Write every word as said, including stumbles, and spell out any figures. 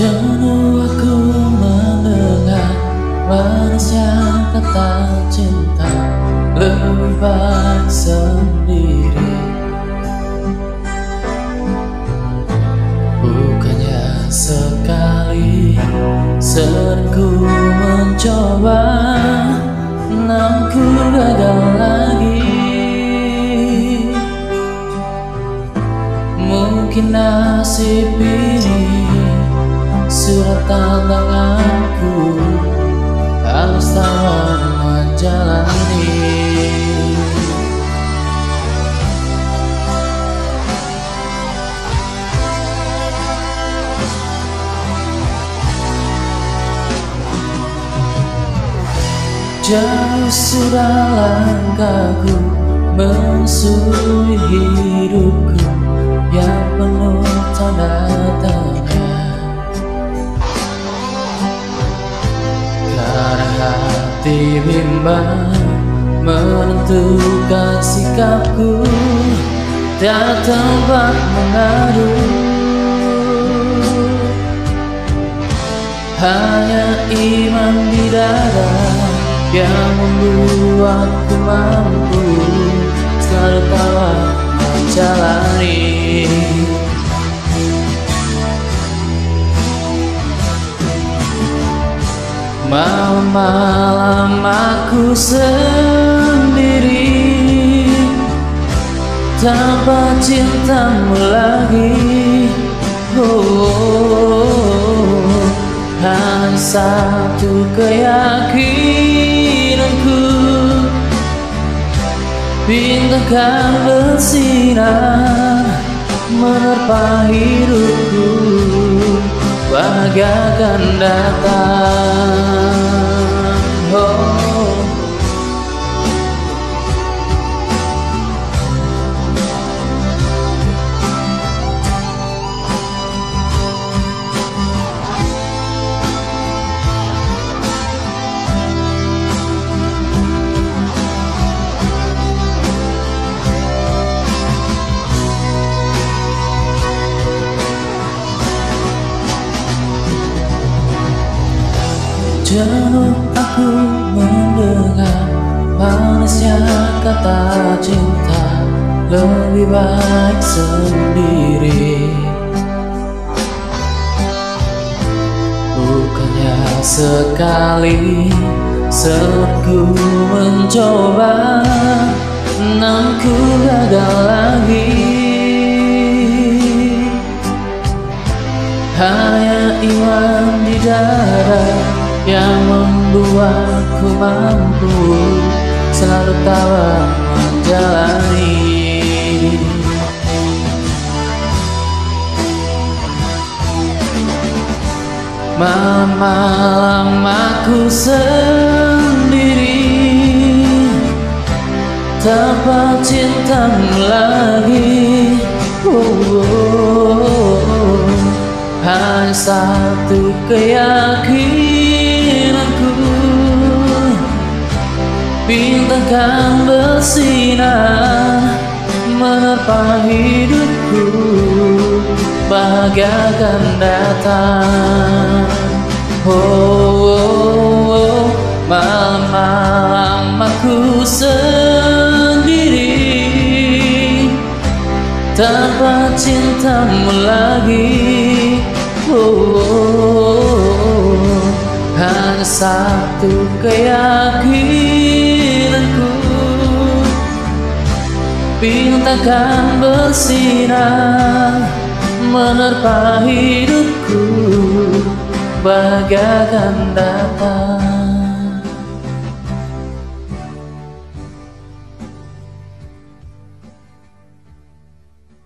Jenuh aku mendengar manisnya tentang cinta, lebih baik sendiri. Bukannya sekali sering ku mencoba, namun ku gagal lagi. Mungkin nasib ini surat tanganku, harus tahu menjalani. Jauh sudah langkahku mensulit hidupku yang penuh tanda tanya. Hati bimbang menentukan sikapku, tak tempat mengadu. Hanya iman di dada yang membuatku mampu selalu tawa menjalani. Malam-malam aku sendiri tanpa cintamu lagi. Oh, hanya satu keyakinanku, bintang kan bersinar menerpa hidupku, bahagia akan datang. Jenuh aku mendengar manisnya kata cinta, lebih baik sendiri. Bukannya sekali selalu mencoba, namun ku gagal lagi. Hanya iman di dada yang membuatku mampu selalu tawa menjalani. Malam-malam aku sendiri tanpa cintamu lagi. Oh, oh, oh. Hanya satu keyakinan, bintang kan bersinar menerpa hidupku, bahagia akan datang. Oh, oh, oh. Malam-malam aku sendiri tanpa cintamu lagi. Oh, oh, oh. Hanya satu keyakinan, bintang kan bersinar menerpa hidupku, bahagia akan datang.